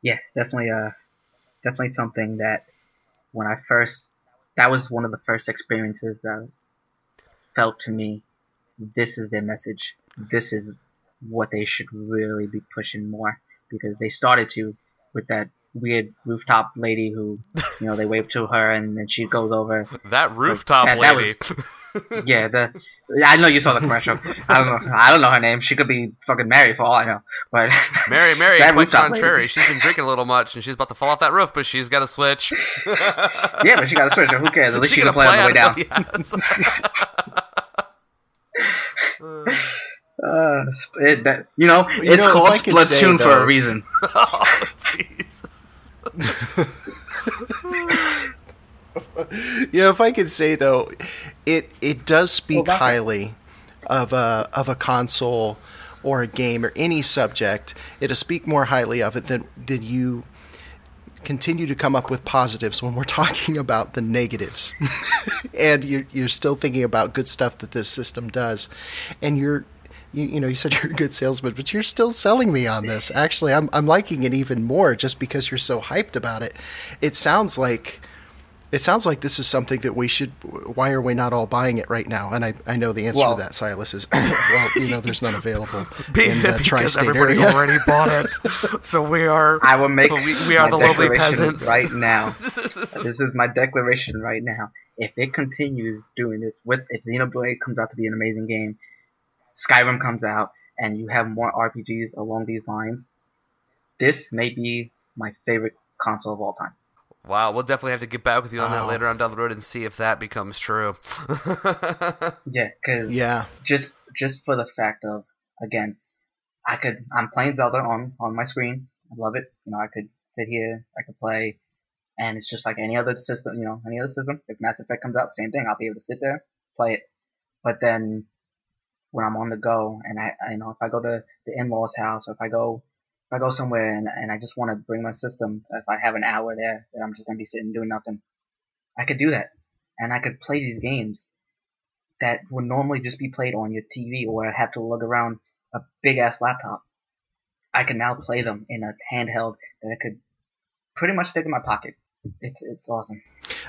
Yeah, definitely, uh, definitely something that when I first, that was one of the first experiences that felt to me, this is their message. This is what they should really be pushing more, because they started to with that weird rooftop lady who, you know, they wave to her and then she goes over. That rooftop like, that, lady. That was, yeah, the I know you saw the commercial. I don't know. I don't know her name. She could be fucking Mary for all I know. But Mary, Mary, quite contrary. Lady. She's been drinking a little much and she's about to fall off that roof, but she's got a Switch. Yeah, but she got a Switch. So who cares? At least she, she can play, play on the way down. The, yes. uh, it, that, you know, you it's know, called Splatoon for a reason. Oh, Jesus. You know, if I could say though, it it does speak well, highly of a of a console or a game or any subject. It'll speak more highly of it than than you continue to come up with positives when we're talking about the negatives. And you're you're still thinking about good stuff that this system does, and you're. You, you know, you said you're a good salesman, but you're still selling me on this. Actually, I'm I'm liking it even more just because you're so hyped about it. It sounds like it sounds like this is something that we should. Why are we not all buying it right now? And I, I know the answer well, to that, Silas, is well, you know, there's none available in the tri-state everybody area. Already bought it, so we are. I will make. We, we are the lowly peasants right now. This is my declaration right now. If it continues doing this, with if Xenoblade comes out to be an amazing game, Skyrim comes out, and you have more R P Gs along these lines, this may be my favorite console of all time. Wow, we'll definitely have to get back with you on wow. that later on down the road and see if that becomes true. Yeah, because yeah. just just for the fact of, again, I could I'm playing Zelda on, on my screen. I love it. You know, I could sit here, I could play, and it's just like any other system. You know, any other system. If Mass Effect comes out, same thing. I'll be able to sit there, play it, but then. When I'm on the go, and I, I, you know, if I go to the in-laws' house, or if I go, if I go somewhere, and, and I just want to bring my system, if I have an hour there, that I'm just gonna be sitting doing nothing, I could do that, and I could play these games that would normally just be played on your T V, or I'd have to lug around a big ass laptop. I can now play them in a handheld that I could pretty much stick in my pocket. It's it's awesome.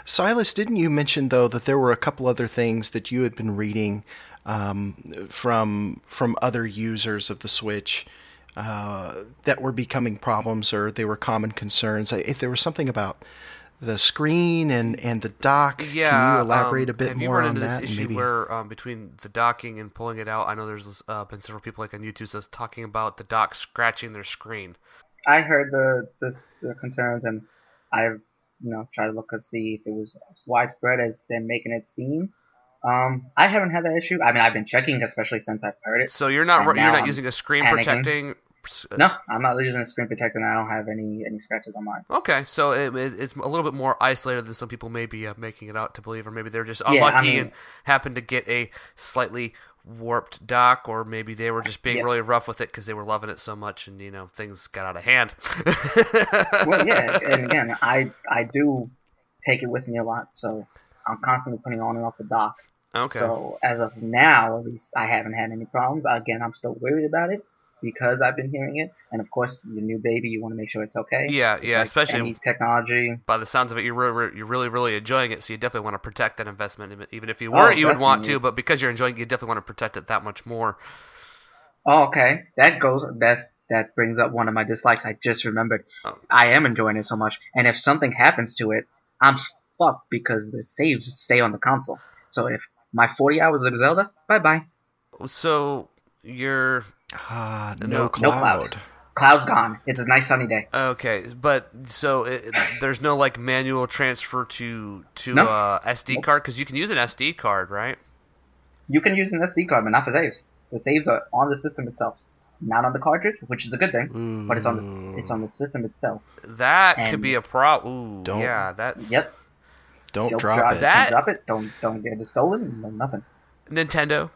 Silas, didn't you mention though that there were a couple other things that you had been reading? Um, from from other users of the Switch uh, that were becoming problems, or they were common concerns. If there was something about the screen and, and the dock, yeah, can you elaborate um, a bit more on that? Have you run into this issue maybe... where um, between the docking and pulling it out? I know there's uh, been several people like on YouTube that's talking about the dock scratching their screen. I heard the, the, the concerns, and I you know tried to look and see if it was as widespread as they're making it seem. Um, I haven't had that issue. I mean, I've been checking, especially since I've heard it. So you're not you're not I'm using a screen panicking. protecting? No, I'm not using a screen protector, and I don't have any, any scratches on mine. Okay, so it, it's a little bit more isolated than some people may be uh, making it out to believe, or maybe they're just unlucky yeah, I mean, and happen to get a slightly warped dock, or maybe they were just being yeah. really rough with it because they were loving it so much, and you know things got out of hand. Well, yeah, and again, I I do take it with me a lot, so I'm constantly putting on and off the dock. Okay. So as of now, at least I haven't had any problems. Again, I'm still worried about it because I've been hearing it, and of course, your new baby, you want to make sure it's okay. Yeah, it's yeah, like especially any technology. By the sounds of it, you're really, you're really, really enjoying it, so you definitely want to protect that investment. Even if you weren't, oh, you would want to, but because you're enjoying it, you definitely want to protect it that much more. Oh, okay. That goes. That's that brings up one of my dislikes. I just remembered. Oh. I am enjoying it so much, and if something happens to it, I'm fucked because the saves stay on the console. So if my forty hours of Zelda, bye-bye. So you're... Uh, no, no cloud. No cloud. Cloud's gone. It's a nice sunny day. Okay, but so it, there's no like manual transfer to, to no. uh, S D nope. card? Because you can use an S D card, right? You can use an S D card, but not for saves. The saves are on the system itself. Not on the cartridge, which is a good thing, Ooh. but it's on the it's on the system itself. That and could be a problem. Yeah, that's... Yep. Don't Yo, drop, drop it. That? Don't drop it. Don't don't get it stolen. No, nothing. Nintendo,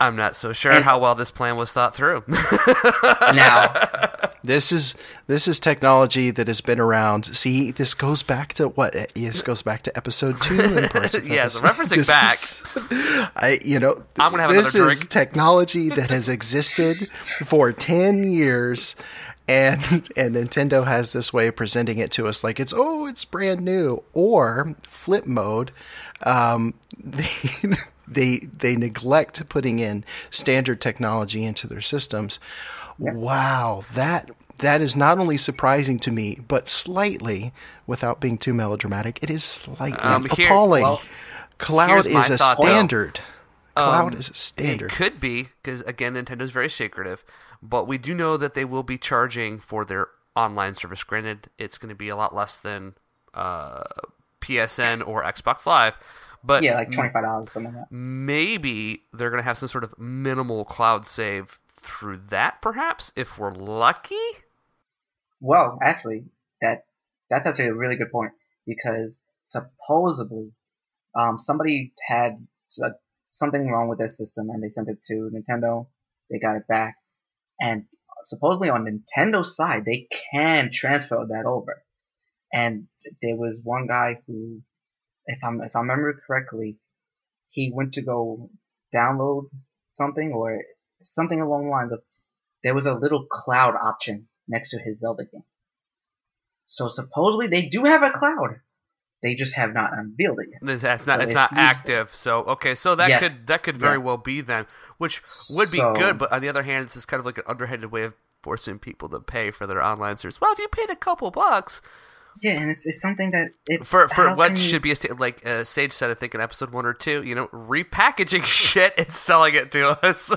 I'm not so sure and, how well this plan was thought through. Now, this is this is technology that has been around. See, this goes back to what? This goes back to episode two. Yeah, so referencing this back, is, I you know, I'm gonna have this another drink. Is technology that has existed for ten years. And and Nintendo has this way of presenting it to us like it's, oh, it's brand new. Or flip mode, um, they, they they neglect putting in standard technology into their systems. Yeah. Wow, that that is not only surprising to me, but slightly, without being too melodramatic, it is slightly um, appalling. Here, well, Cloud is a thought, standard. Though. Cloud um, is a standard. It could be, because, again, Nintendo's very secretive. But we do know that they will be charging for their online service. Granted, it's going to be a lot less than uh, P S N or Xbox Live. But yeah, like twenty-five dollars, something like that. Maybe they're going to have some sort of minimal cloud save through that, perhaps, if we're lucky? Well, actually, that that's actually a really good point. Because supposedly, um, somebody had something wrong with their system, and they sent it to Nintendo. They got it back. And supposedly on Nintendo's side, they can transfer that over. And there was one guy who, if I'm, if I remember correctly, he went to go download something or something along the lines of, there was a little cloud option next to his Zelda game. So supposedly they do have a cloud. They just have not unveiled it yet. That's not, so it's, it's not active. It. So, okay, so that yes. could that could very yeah. well be then, which would be so, good, but on the other hand, it's just kind of like an underhanded way of forcing people to pay for their online service. Well, if you paid a couple bucks. Yeah, and it's, it's something that it's... For, for what you, should be, a st- like uh, Sage said, I think in episode one or two, you know, repackaging shit and selling it to us.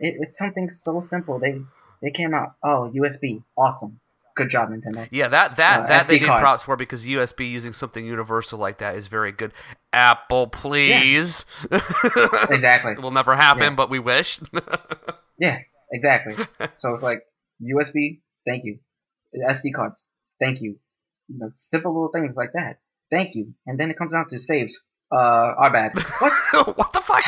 it, it's something so simple. They, they came out, oh, U S B, awesome. Good job, Nintendo. Yeah, that that, uh, that they need props for, because U S B using something universal like that is very good. Apple, please. Yeah. Exactly. It will never happen, yeah. but we wish. Yeah, exactly. So it's like, U S B, thank you. S D cards, thank you. You know, simple little things like that. Thank you. And then it comes down to saves. Uh, our bad. What? What the fuck?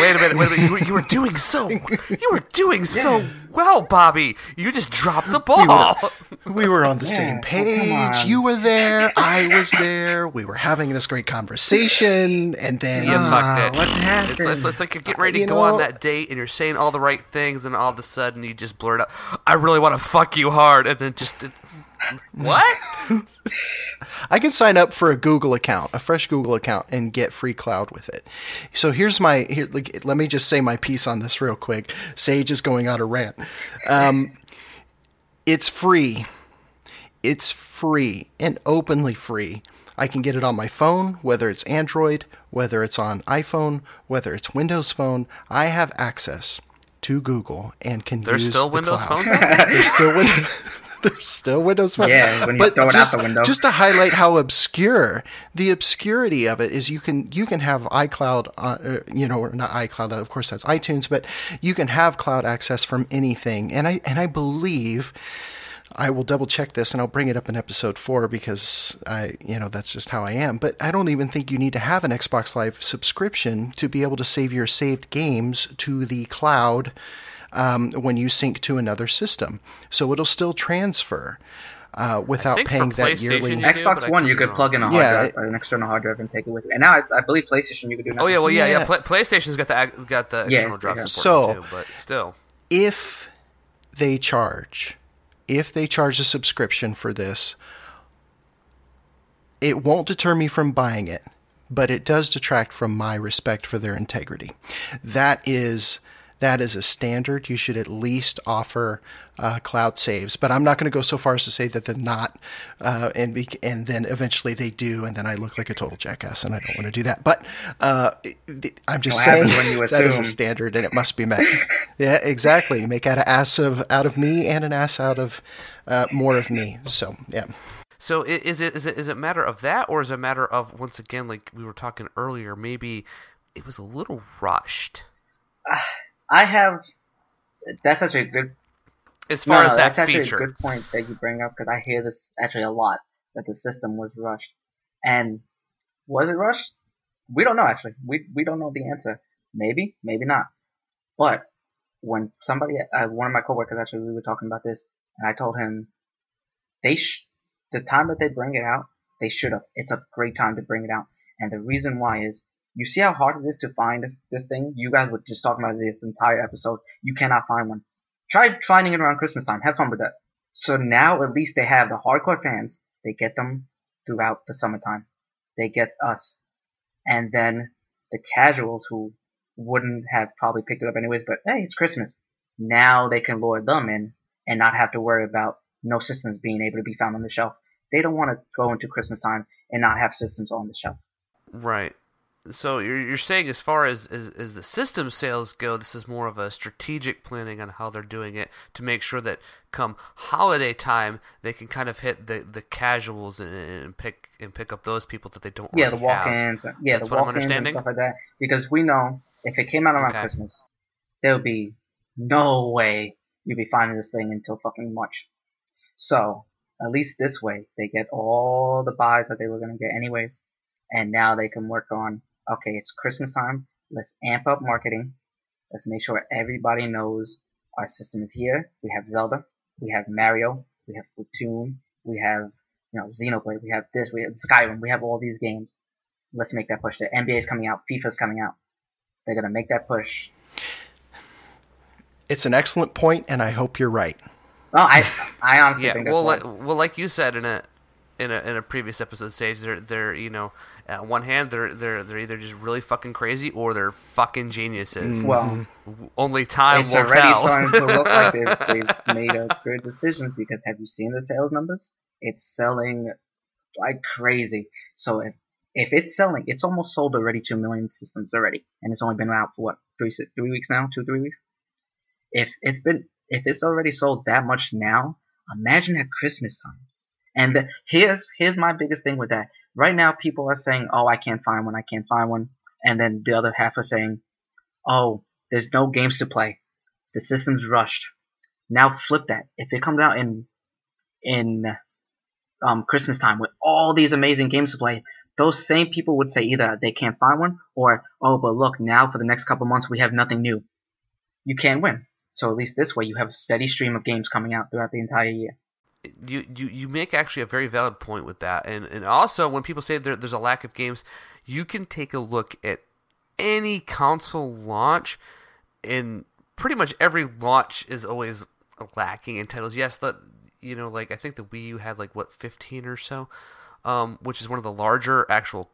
Wait a minute, wait a minute. You were, you were doing so you were doing yeah. so well, Bobby. You just dropped the ball. We were, we were on the yeah, same page. Well, you were there. I was there. We were having this great conversation. And then... You uh, fucked it. What happened? It's, it's, it's like you're getting ready to you go know, on that date, and you're saying all the right things, and all of a sudden you just blurt out, I really want to fuck you hard. And then just... It, what? I can sign up for a Google account, a fresh Google account, and get free cloud with it. So here's my here. Like, let me just say my piece on this real quick. Sage is going on a rant. Um, it's free. It's free and openly free. I can get it on my phone, whether it's Android, whether it's on iPhone, whether it's Windows Phone. I have access to Google and can There's use the Windows cloud. There's still Windows Phone. There's still Windows. There's still Windows Phone. Yeah, when you but throw it just, out the window. Just to highlight how obscure the obscurity of it is, you can you can have iCloud, uh, you know, not iCloud. Of course, that's iTunes, but you can have cloud access from anything. And I and I believe I will double check this, and I'll bring it up in episode four, because I, you know, that's just how I am. But I don't even think you need to have an Xbox Live subscription to be able to save your saved games to the cloud. Um, when you sync to another system, so it'll still transfer uh, without paying that yearly. Xbox do, One, you could plug in a hard yeah, drive, it, an external hard drive, and take it with you. And now I, I believe PlayStation, you could do. Nothing. Oh yeah, well yeah, yeah. yeah. Play, PlayStation's got the got the external yes, drive yeah. support so, too, but still, if they charge, if they charge a subscription for this, it won't deter me from buying it, but it does detract from my respect for their integrity. That is. That is a standard. You should at least offer uh, cloud saves. But I'm not going to go so far as to say that they're not, uh, and be, and then eventually they do, and then I look like a total jackass, and I don't want to do that. But uh, I'm just saying that is a standard, and it must be met. Yeah, exactly. Make an ass of out of me and an ass out of uh, more of me. So yeah. So is it is it is it a matter of that, or is it a matter of, once again, like we were talking earlier, maybe it was a little rushed. I have. That's actually a good. As far no, as that that's feature, actually a good point that you bring up, because I hear this actually a lot, that the system was rushed. And was it rushed? We don't know, actually. We we don't know the answer. Maybe, maybe not. But when somebody, uh, one of my coworkers, actually, we were talking about this, and I told him, they sh- the time that they bring it out, they should have. It's a great time to bring it out. And the reason why is, you see how hard it is to find this thing? You guys were just talking about this entire episode. You cannot find one. Try finding it around Christmas time. Have fun with that. So now at least they have the hardcore fans. They get them throughout the summertime. They get us. And then the casuals who wouldn't have probably picked it up anyways, but hey, it's Christmas. Now they can lure them in and not have to worry about no systems being able to be found on the shelf. They don't want to go into Christmas time and not have systems on the shelf. Right. So you're you're saying as far as, as, as the system sales go, this is more of a strategic planning on how they're doing it to make sure that come holiday time they can kind of hit the, the casuals and, and pick and pick up those people that they don't yeah the walk-ins have. yeah That's the walk-ins and stuff like that, because we know if it came out around okay. Christmas, there'll be no way you'll be finding this thing until fucking March. So at least this way they get all the buys that they were gonna get anyways, and now they can work on. Okay, it's Christmas time. Let's amp up marketing. Let's make sure everybody knows our system is here. We have Zelda. We have Mario. We have Splatoon. We have, you know, Xenoblade. We have this. We have Skyrim. We have all these games. Let's make that push. The N B A is coming out. FIFA is coming out. They're going to make that push. It's an excellent point, and I hope you're right. Well, I I honestly yeah, think that's well, right. Like, well, like you said in a... In a in a previous episode stage, they're they're you know, at one hand they're they're they're either just really fucking crazy or they're fucking geniuses. Well, only time will tell. It's already starting to look like they've, they've made a good decision, because have you seen the sales numbers? It's selling like crazy. So if if it's selling, it's almost sold already two million systems already, and it's only been out for what three three weeks now, two three weeks. If it's been if it's already sold that much now, imagine at Christmas time. And the, here's here's my biggest thing with that. Right now, people are saying, "Oh, I can't find one. I can't find one," and then the other half are saying, "Oh, there's no games to play. The system's rushed." Now flip that. If it comes out in in um, Christmas time with all these amazing games to play, those same people would say either they can't find one or, "Oh, but look, now for the next couple months we have nothing new." You can't win. So at least this way, you have a steady stream of games coming out throughout the entire year. You, you you make actually a very valid point with that, and and also when people say there, there's a lack of games, you can take a look at any console launch, and pretty much every launch is always lacking in titles. Yes, the you know like I think the Wii U had like what fifteen or so, um, which is one of the larger actual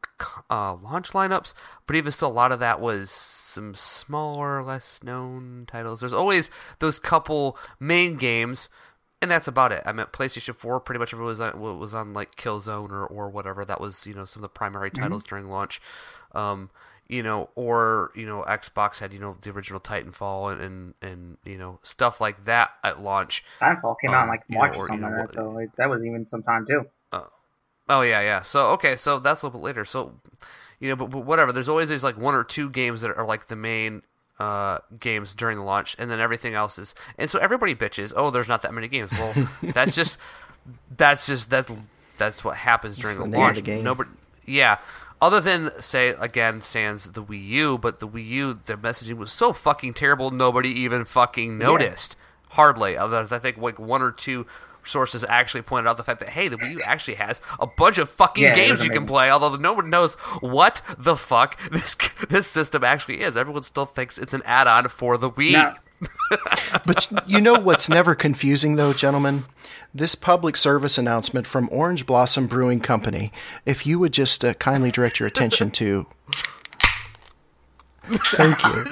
uh, launch lineups. But even still, a lot of that was some smaller, less known titles. There's always those couple main games. And that's about it. I meant PlayStation four, pretty much everyone was on, was on like Killzone or, or whatever. That was, you know, some of the primary titles mm-hmm. during launch. Um, you know, or, you know, Xbox had, you know, the original Titanfall and, and, and you know, stuff like that at launch. Titanfall came um, out in like March you know, or something you know, like that, so it, that was even sometime too. Uh, oh, yeah, yeah. So, okay, so that's a little bit later. So, you know, but, but whatever. There's always these like one or two games that are like the main Uh, games during the launch, and then everything else is, and so everybody bitches, oh, there's not that many games. Well, that's just, that's just, that's, that's what happens during the, the launch. The game. Nobody, yeah. Other than, say, again, sans the Wii U, but the Wii U, their messaging was so fucking terrible, nobody even fucking noticed. Yeah. Hardly. Other than, I think, like, one or two sources actually pointed out the fact that, hey, the Wii U actually has a bunch of fucking yeah, games you can play, although no one knows what the fuck this this system actually is. Everyone still thinks it's an add-on for the Wii. Now, but you know what's never confusing, though, gentlemen? This public service announcement from Orange Blossom Brewing Company. If you would just uh, kindly direct your attention to... Thank you.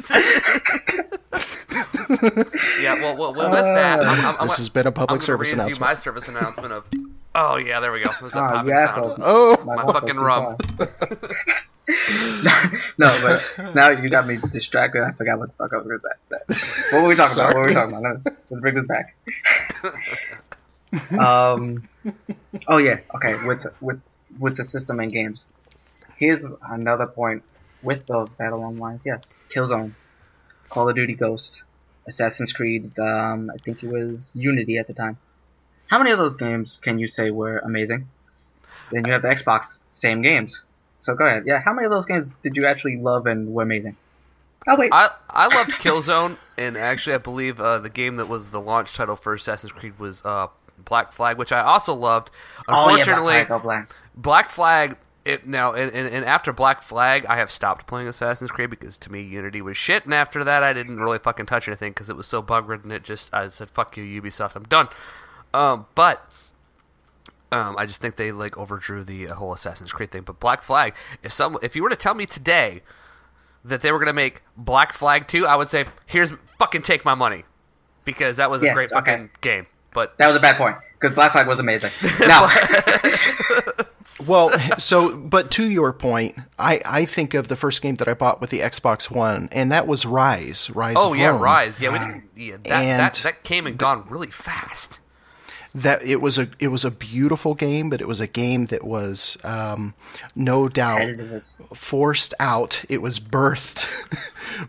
yeah, well, well, well with that, I'm, I'm, I'm, this has been a public service announcement. My service announcement of, oh yeah, there we go. There's that oh, popping yeah, sound. Oh, my, my fucking rum. No, but now you got me distracted. I forgot what the fuck I was going to say. What were we talking Sorry. about? What were we talking about? Let's, let's bring this back. um. Oh yeah. Okay. With with with the system and games. Here's another point with those battle lines. Yes, Killzone. Call of Duty Ghost, Assassin's Creed, um, I think it was Unity at the time. How many of those games can you say were amazing? Then you have the Xbox, same games. So go ahead. Yeah, how many of those games did you actually love and were amazing? Oh wait, I I loved Killzone, and actually I believe uh, the game that was the launch title for Assassin's Creed was uh, Black Flag, which I also loved. Unfortunately, oh, yeah, Black, Flag, oh, Black. Black Flag. It, now and, and, and after Black Flag, I have stopped playing Assassin's Creed because to me Unity was shit, and after that I didn't really fucking touch anything because it was so bug ridden. It just I said fuck you Ubisoft, I'm done. Um, but. Um, I just think they like overdrew the uh, whole Assassin's Creed thing. But Black Flag, if some, if you were to tell me today that they were going to make Black Flag two, I would say, here's fucking take my money because that was yeah, a great okay. fucking game. But that was a bad point because Black Flag was amazing. Now, well, so but to your point, I, I think of the first game that I bought with the Xbox One, and that was Rise. Rise. Oh of yeah, Rome. Rise. Yeah, we didn't, yeah that, that that came and gone really fast. That it was a it was a beautiful game, but it was a game that was um, no doubt forced out. It was birthed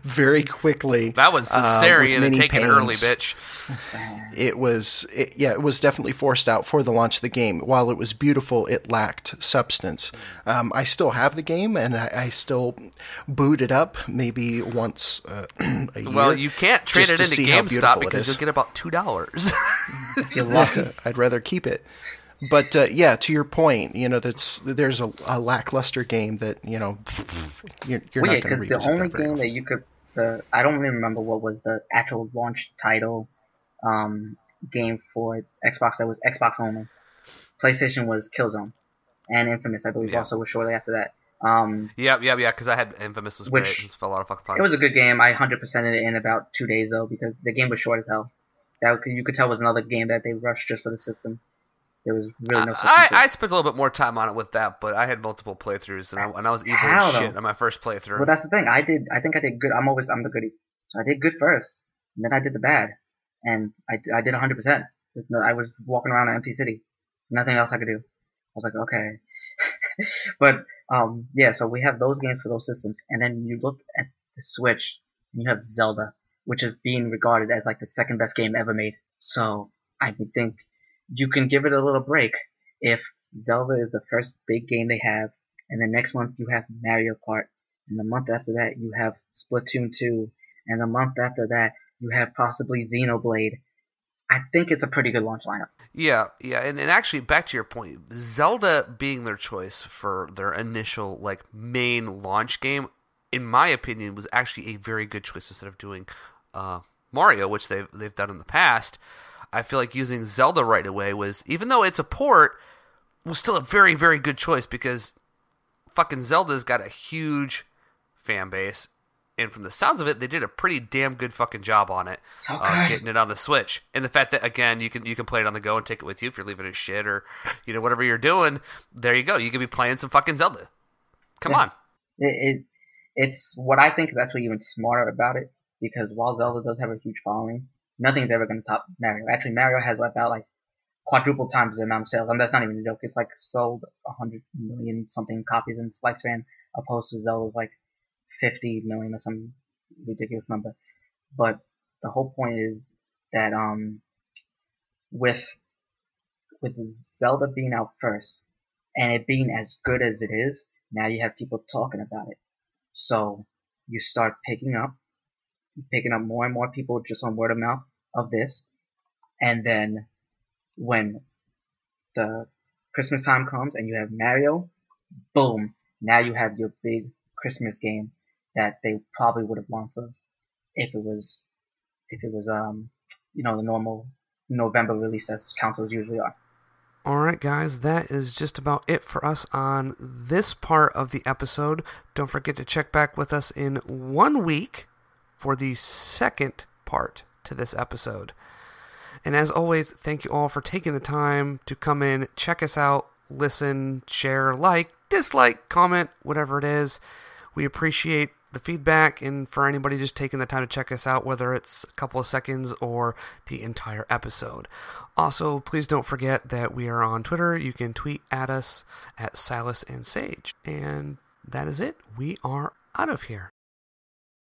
very quickly. That was Caesarian uh, and taken early, bitch. It was it, yeah, it was definitely forced out for the launch of the game. While it was beautiful, it lacked substance. Um, I still have the game, and I, I still boot it up maybe once uh, a year. Well, you can't trade it into GameStop because you'll get about two dollars. You love it. I'd rather keep it. But, uh, yeah, to your point, you know, that's there's a, a lackluster game that, you know, you're, you're well, not yeah, going to revisit. The only that game often. that you could uh, – I don't even remember what was the actual launch title um, game for Xbox that was Xbox only. PlayStation was Killzone and Infamous, I believe, yeah. also was shortly after that. Um, yeah, yeah, yeah, because I had Infamous was which, great. It was a lot of fucking fun. It was a good game. I one hundred percented it in about two days, though, because the game was short as hell. That you could tell was another game that they rushed just for the system. There was really no. I, I, I spent a little bit more time on it with that, but I had multiple playthroughs, and I, and I was evil as shit on my first playthrough. Well, that's the thing. I did. I think I did good. I'm always I'm the goody, so I did good first, and then I did the bad, and I, I did one hundred percent. I was walking around an empty city, nothing else I could do. I was like, okay, but um, yeah. So we have those games for those systems, and then you look at the Switch, and you have Zelda, which is being regarded as like the second best game ever made. So I would think you can give it a little break if Zelda is the first big game they have, and the next month you have Mario Kart, and the month after that you have Splatoon two, and the month after that you have possibly Xenoblade. I think it's a pretty good launch lineup. Yeah, yeah, and, and actually, back to your point, Zelda being their choice for their initial like main launch game, in my opinion, was actually a very good choice instead of doing uh, Mario, which they've they've done in the past. I feel like using Zelda right away was, even though it's a port, was still a very, very good choice because fucking Zelda's got a huge fan base, and from the sounds of it, they did a pretty damn good fucking job on it, so uh, getting it on the Switch. And the fact that, again, you can you can play it on the go and take it with you if you're leaving a shit or, you know, whatever you're doing. There you go. You could be playing some fucking Zelda. Come yeah. on. It... it- It's what I think is actually even smarter about it, because while Zelda does have a huge following, nothing's ever going to top Mario. Actually, Mario has about like quadruple times the amount of sales, and that's not even a joke. It's like sold one hundred million something copies in its lifespan, opposed to Zelda's like fifty million or some ridiculous number. But the whole point is that um, with with Zelda being out first, and it being as good as it is, now you have people talking about it. So you start picking up, picking up more and more people just on word of mouth of this. And then when the Christmas time comes and you have Mario, boom, now you have your big Christmas game that they probably would have launched if it was, if it was, um, you know, the normal November release as consoles usually are. Alright guys, that is just about it for us on this part of the episode. Don't forget to check back with us in one week for the second part to this episode. And as always, thank you all for taking the time to come in, check us out, listen, share, like, dislike, comment, whatever it is. We appreciate the feedback, and for anybody just taking the time to check us out, whether it's a couple of seconds or the entire episode. Also, please don't forget that we are on Twitter. You can tweet at us at Silas and Sage. And that is it. We are out of here.